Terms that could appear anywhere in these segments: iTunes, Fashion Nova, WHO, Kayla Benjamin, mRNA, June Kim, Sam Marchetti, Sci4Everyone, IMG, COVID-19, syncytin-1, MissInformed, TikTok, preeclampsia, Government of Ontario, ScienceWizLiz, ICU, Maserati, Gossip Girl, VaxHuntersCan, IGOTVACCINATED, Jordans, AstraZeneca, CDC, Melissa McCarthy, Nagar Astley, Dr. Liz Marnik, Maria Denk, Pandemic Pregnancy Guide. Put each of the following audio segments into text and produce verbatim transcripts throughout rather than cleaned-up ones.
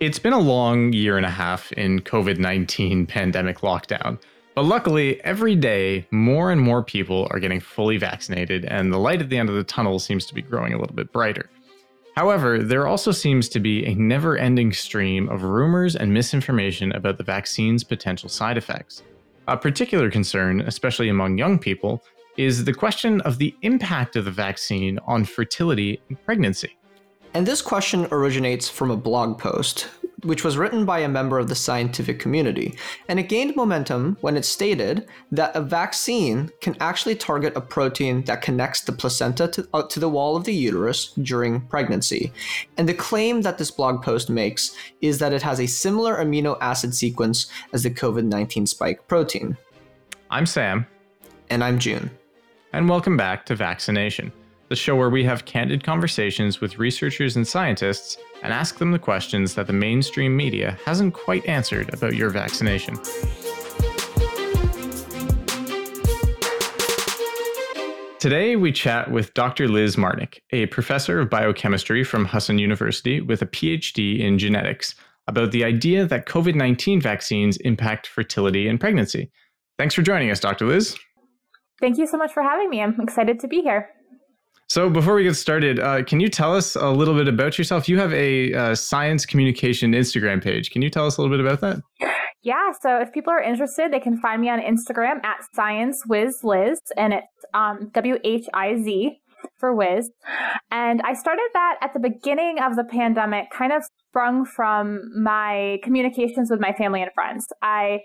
It's been a long year and a half in COVID nineteen pandemic lockdown, but luckily every day more and more people are getting fully vaccinated and the light at the end of the tunnel seems to be growing a little bit brighter. However, there also seems to be a never-ending stream of rumors and misinformation about the vaccine's potential side effects. A particular concern, especially among young people, is the question of the impact of the vaccine on fertility and pregnancy. And this question originates from a blog post, which was written by a member of the scientific community, and it gained momentum when it stated that a vaccine can actually target a protein that connects the placenta to, uh, to the wall of the uterus during pregnancy. And the claim that this blog post makes is that it has a similar amino acid sequence as the COVID nineteen spike protein. I'm Sam. And I'm June. And welcome back to Vaccination, the show where we have candid conversations with researchers and scientists and ask them the questions that the mainstream media hasn't quite answered about your vaccination. Today, we chat with Doctor Liz Marnik, a professor of biochemistry from Husson University with a P H D in genetics, about the idea that COVID nineteen vaccines impact fertility and pregnancy. Thanks for joining us, Doctor Liz. Thank you so much for having me. I'm excited to be here. So before we get started, uh, can you tell us a little bit about yourself? You have a uh, science communication Instagram page. Can you tell us a little bit about that? Yeah. So if people are interested, they can find me on Instagram at ScienceWizLiz, and it's um, W H I Z for Wiz. And I started that at the beginning of the pandemic, kind of sprung from my communications with my family and friends. I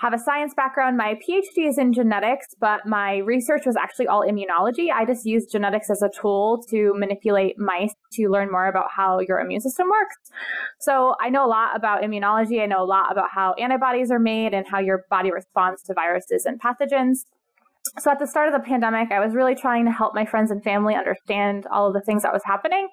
have a science background. My P H D is in genetics, but my research was actually all immunology. I just used genetics as a tool to manipulate mice to learn more about how your immune system works. So I know a lot about immunology. I know a lot about how antibodies are made and how your body responds to viruses and pathogens. So at the start of the pandemic, I was really trying to help my friends and family understand all of the things that was happening.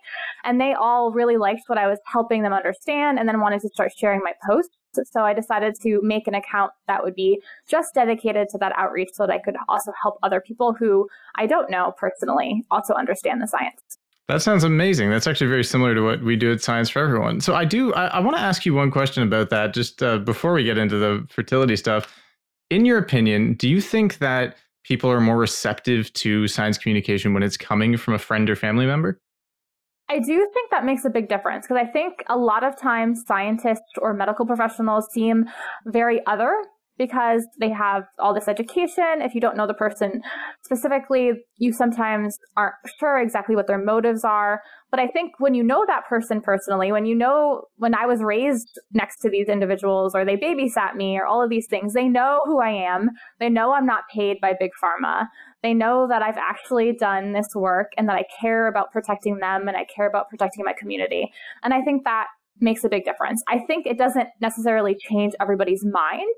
And they all really liked what I was helping them understand and then wanted to start sharing my posts. So I decided to make an account that would be just dedicated to that outreach so that I could also help other people who I don't know personally also understand the science. That sounds amazing. That's actually very similar to what we do at Science for Everyone. So I do, I, I want to ask you one question about that just uh, before we get into the fertility stuff. In your opinion, do you think that people are more receptive to science communication when it's coming from a friend or family member? I do think that makes a big difference because I think a lot of times scientists or medical professionals seem very other because they have all this education. If you don't know the person specifically, you sometimes aren't sure exactly what their motives are. But I think when you know that person personally, when you know, when I was raised next to these individuals or they babysat me or all of these things, they know who I am. They know I'm not paid by Big Pharma. They know that I've actually done this work and that I care about protecting them and I care about protecting my community. And I think that makes a big difference. I think it doesn't necessarily change everybody's mind,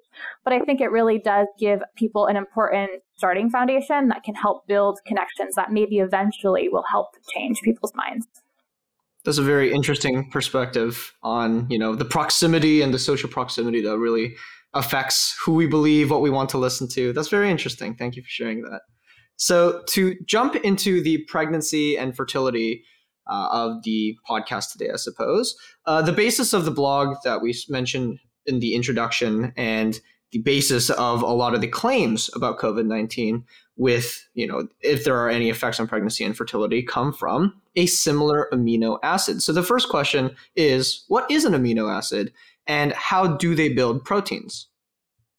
but I think it really does give people an important starting foundation that can help build connections that maybe eventually will help change people's minds. That's a very interesting perspective on, you know, the proximity and the social proximity that really affects who we believe, what we want to listen to. That's very interesting. Thank you for sharing that. So to jump into the pregnancy and fertility uh, of the podcast today, I suppose, uh, the basis of the blog that we mentioned in the introduction and the basis of a lot of the claims about COVID nineteen with, you know, if there are any effects on pregnancy and fertility come from a similar amino acid. So the first question is, what is an amino acid and how do they build proteins?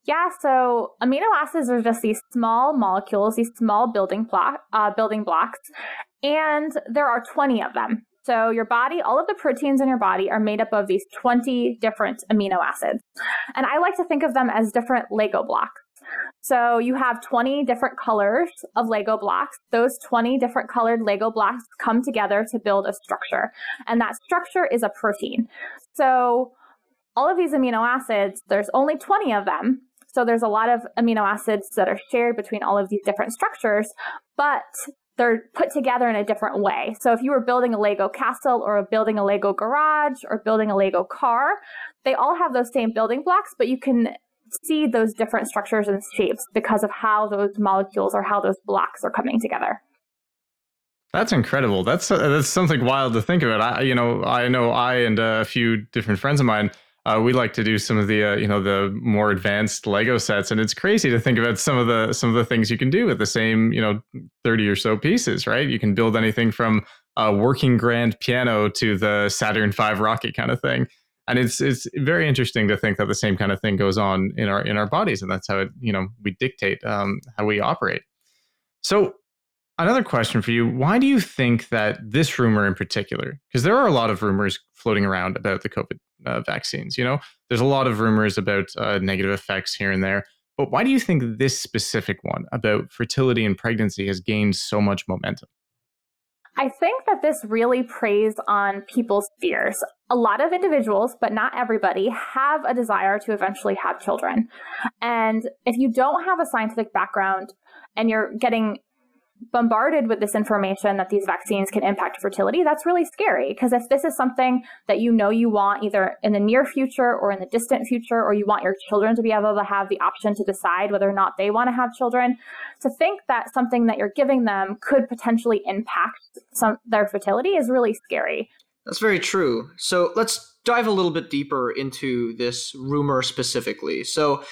Yeah, so amino acids are just these small molecules, these small building, block, uh, building blocks, and there are twenty of them. So your body, all of the proteins in your body are made up of these twenty different amino acids. And I like to think of them as different Lego blocks. So you have twenty different colors of Lego blocks. Those twenty different colored Lego blocks come together to build a structure. And that structure is a protein. So all of these amino acids, there's only twenty of them. So there's a lot of amino acids that are shared between all of these different structures, but they're put together in a different way. So if you were building a Lego castle or building a Lego garage or building a Lego car, they all have those same building blocks, but you can see those different structures and shapes because of how those molecules or how those blocks are coming together. That's incredible. That's uh, that's something wild to think about. I, you know, I know I and uh, a few different friends of mine, uh, we like to do some of the, uh, you know, the more advanced Lego sets, and it's crazy to think about some of the some of the things you can do with the same, you know, thirty or so pieces, right? You can build anything from a working grand piano to the Saturn five rocket kind of thing, and it's it's very interesting to think that the same kind of thing goes on in our in our bodies, and that's how it, you know, we dictate um, how we operate. So. Another question for you. Why do you think that this rumor in particular, because there are a lot of rumors floating around about the COVID uh, vaccines, you know, there's a lot of rumors about uh, negative effects here and there, but why do you think this specific one about fertility and pregnancy has gained so much momentum? I think that this really preys on people's fears. A lot of individuals, but not everybody, have a desire to eventually have children. And if you don't have a scientific background and you're getting bombarded with this information that these vaccines can impact fertility, that's really scary. Because if this is something that you know you want either in the near future or in the distant future, or you want your children to be able to have the option to decide whether or not they want to have children, to think that something that you're giving them could potentially impact some their fertility is really scary. That's very true. So let's dive a little bit deeper into this rumor specifically. So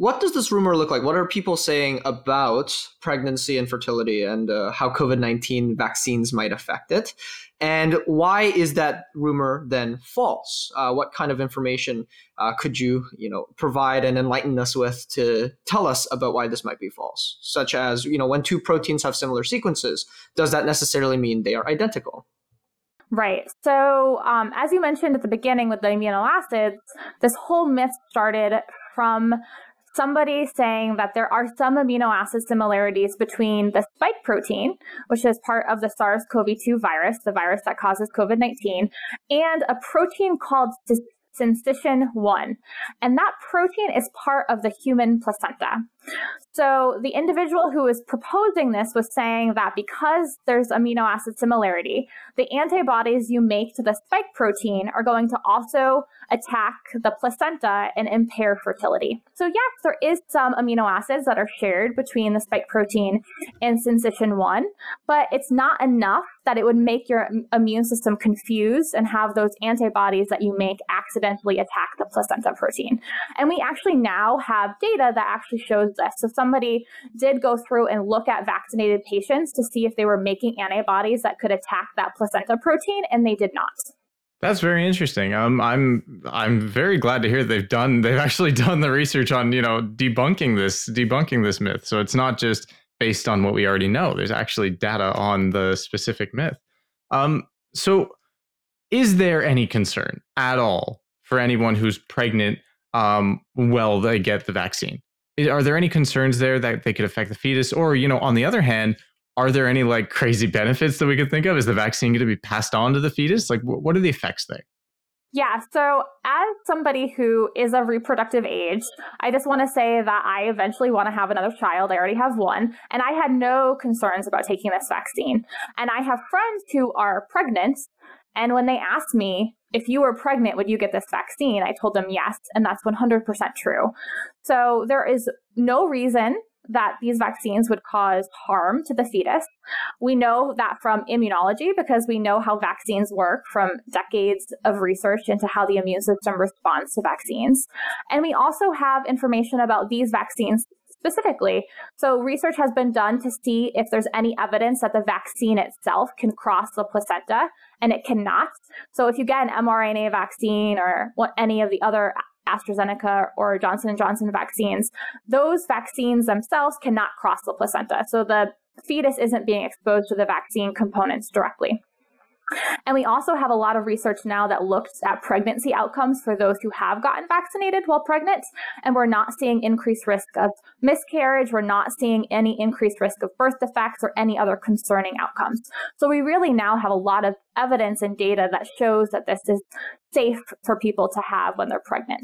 what does this rumor look like? What are people saying about pregnancy and fertility and uh, how COVID nineteen vaccines might affect it? And why is that rumor then false? Uh, what kind of information uh, could you, you know, provide and enlighten us with to tell us about why this might be false? Such as, you know, when two proteins have similar sequences, does that necessarily mean they are identical? Right. So um, as you mentioned at the beginning with the amino acids, this whole myth started from somebody saying that there are some amino acid similarities between the spike protein, which is part of the SARS-C o V two virus, the virus that causes COVID nineteen, and a protein called syncytin one. And that protein is part of the human placenta. So the individual who was proposing this was saying that because there's amino acid similarity, the antibodies you make to the spike protein are going to also attack the placenta and impair fertility. So yes, there is some amino acids that are shared between the spike protein and syncytin one, but it's not enough that it would make your immune system confused and have those antibodies that you make accidentally attack the placenta protein. And we actually now have data that actually shows this. So somebody did go through and look at vaccinated patients to see if they were making antibodies that could attack that placenta protein, and they did not. That's very interesting. Um, I'm I'm very glad to hear they've done they've actually done the research on, you know, debunking this debunking this myth. So it's not just based on what we already know. There's actually data on the specific myth. Um, so is there any concern at all for anyone who's pregnant um, while they get the vaccine? Are there any concerns there that they could affect the fetus? Or, you know, on the other hand, are there any like crazy benefits that we could think of? Is the vaccine going to be passed on to the fetus? Like, what are the effects there? Yeah, so as somebody who is of reproductive age, I just want to say that I eventually want to have another child. I already have one, and I had no concerns about taking this vaccine. And I have friends who are pregnant, and when they asked me, if you were pregnant, would you get this vaccine? I told them yes, and that's one hundred percent true. So there is no reason that these vaccines would cause harm to the fetus. We know that from immunology because we know how vaccines work from decades of research into how the immune system responds to vaccines. And we also have information about these vaccines specifically. So research has been done to see if there's any evidence that the vaccine itself can cross the placenta, and it cannot. So if you get an mRNA vaccine or any of the other AstraZeneca or Johnson and Johnson vaccines, those vaccines themselves cannot cross the placenta. So the fetus isn't being exposed to the vaccine components directly. And we also have a lot of research now that looks at pregnancy outcomes for those who have gotten vaccinated while pregnant, and we're not seeing increased risk of miscarriage. We're not seeing any increased risk of birth defects or any other concerning outcomes. So we really now have a lot of evidence and data that shows that this is safe for people to have when they're pregnant.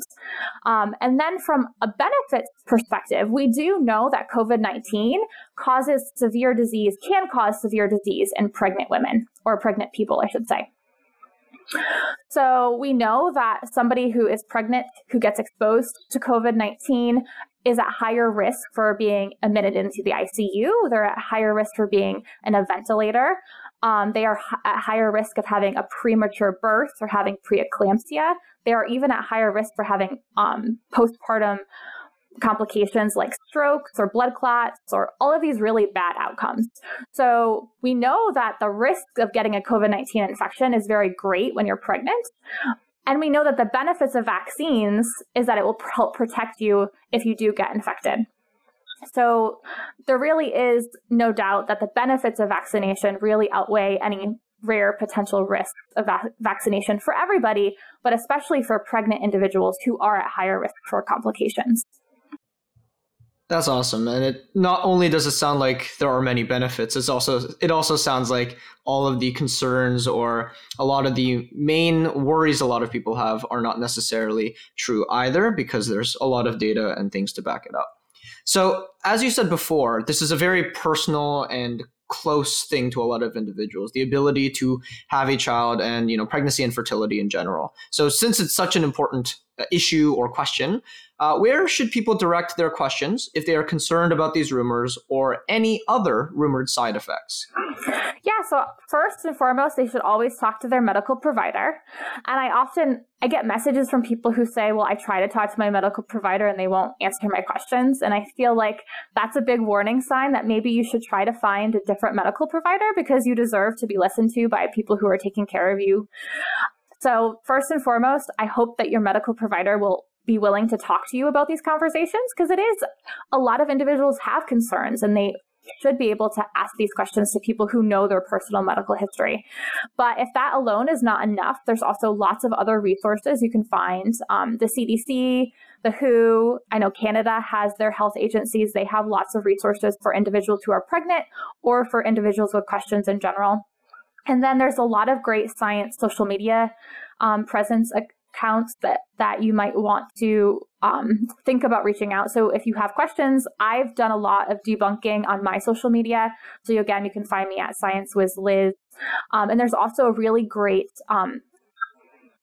Um, and then from a benefits perspective, we do know that COVID nineteen causes severe disease, can cause severe disease in pregnant women or pregnant people, I should say. So we know that somebody who is pregnant, who gets exposed to COVID nineteen, is at higher risk for being admitted into the I C U. They're at higher risk for being in a ventilator. Um, they are h- at higher risk of having a premature birth or having preeclampsia. They are even at higher risk for having um, postpartum complications like strokes or blood clots or all of these really bad outcomes. So we know that the risk of getting a COVID nineteen infection is very great when you're pregnant. And we know that the benefits of vaccines is that it will help protect you if you do get infected. So there really is no doubt that the benefits of vaccination really outweigh any rare potential risks of va- vaccination for everybody, but especially for pregnant individuals who are at higher risk for complications. That's awesome. And it not only does it sound like there are many benefits, it's also it also sounds like all of the concerns or a lot of the main worries a lot of people have are not necessarily true either, because there's a lot of data and things to back it up. So as you said before, this is a very personal and close thing to a lot of individuals, the ability to have a child and, you know, pregnancy and fertility in general. So since it's such an important issue or question, uh, where should people direct their questions if they are concerned about these rumors or any other rumored side effects? Yeah, so first and foremost, they should always talk to their medical provider. And I often, I get messages from people who say, well, I try to talk to my medical provider and they won't answer my questions. And I feel like that's a big warning sign that maybe you should try to find a different medical provider, because you deserve to be listened to by people who are taking care of you. So first and foremost, I hope that your medical provider will be willing to talk to you about these conversations, because it is a lot of individuals have concerns and they should be able to ask these questions to people who know their personal medical history. But if that alone is not enough, there's also lots of other resources you can find. Um, the C D C, the W H O, I know Canada has their health agencies. They have lots of resources for individuals who are pregnant or for individuals with questions in general. And then there's a lot of great science social media um, presence accounts that, that you might want to um, think about reaching out. So if you have questions, I've done a lot of debunking on my social media. So again, you can find me at ScienceWizLiz. Um, and there's also a really great um,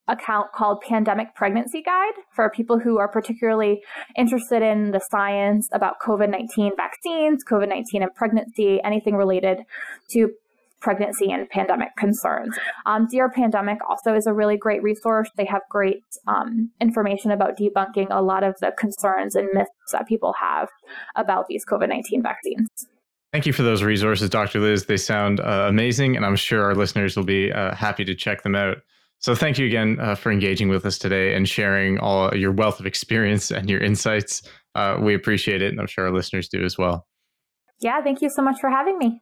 account called Pandemic Pregnancy Guide for people who are particularly interested in the science about COVID nineteen vaccines, COVID nineteen and pregnancy, anything related to pregnancy and pandemic concerns. Um, Dear Pandemic also is a really great resource. They have great um, information about debunking a lot of the concerns and myths that people have about these COVID nineteen vaccines. Thank you for those resources, Doctor Liz. They sound uh, amazing, and I'm sure our listeners will be uh, happy to check them out. So thank you again uh, for engaging with us today and sharing all your wealth of experience and your insights. Uh, we appreciate it, and I'm sure our listeners do as well. Yeah, thank you so much for having me.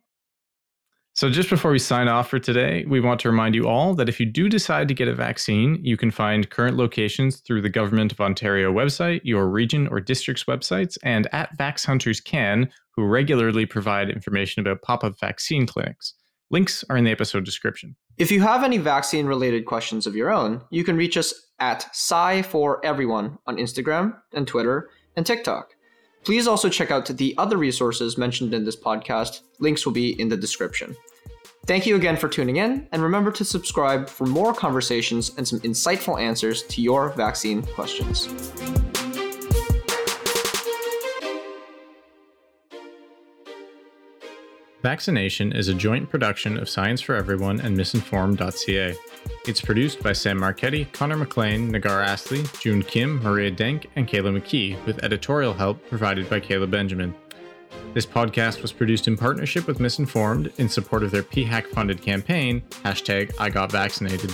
So just before we sign off for today, we want to remind you all that if you do decide to get a vaccine, you can find current locations through the Government of Ontario website, your region or district's websites, and at VaxHuntersCan, who regularly provide information about pop-up vaccine clinics. Links are in the episode description. If you have any vaccine-related questions of your own, you can reach us at Sci four Everyone on Instagram and Twitter and TikTok. Please also check out the other resources mentioned in this podcast. Links will be in the description. Thank you again for tuning in, and remember to subscribe for more conversations and some insightful answers to your vaccine questions. Vaccination is a joint production of Science four Everyone and miss informed dot c a. It's produced by Sam Marchetti, Connor McLean, Nagar Astley, June Kim, Maria Denk, and Kayla McKee, with editorial help provided by Kayla Benjamin. This podcast was produced in partnership with MissInformed in support of their P HAC-funded campaign, hashtag I Got Vaccinated.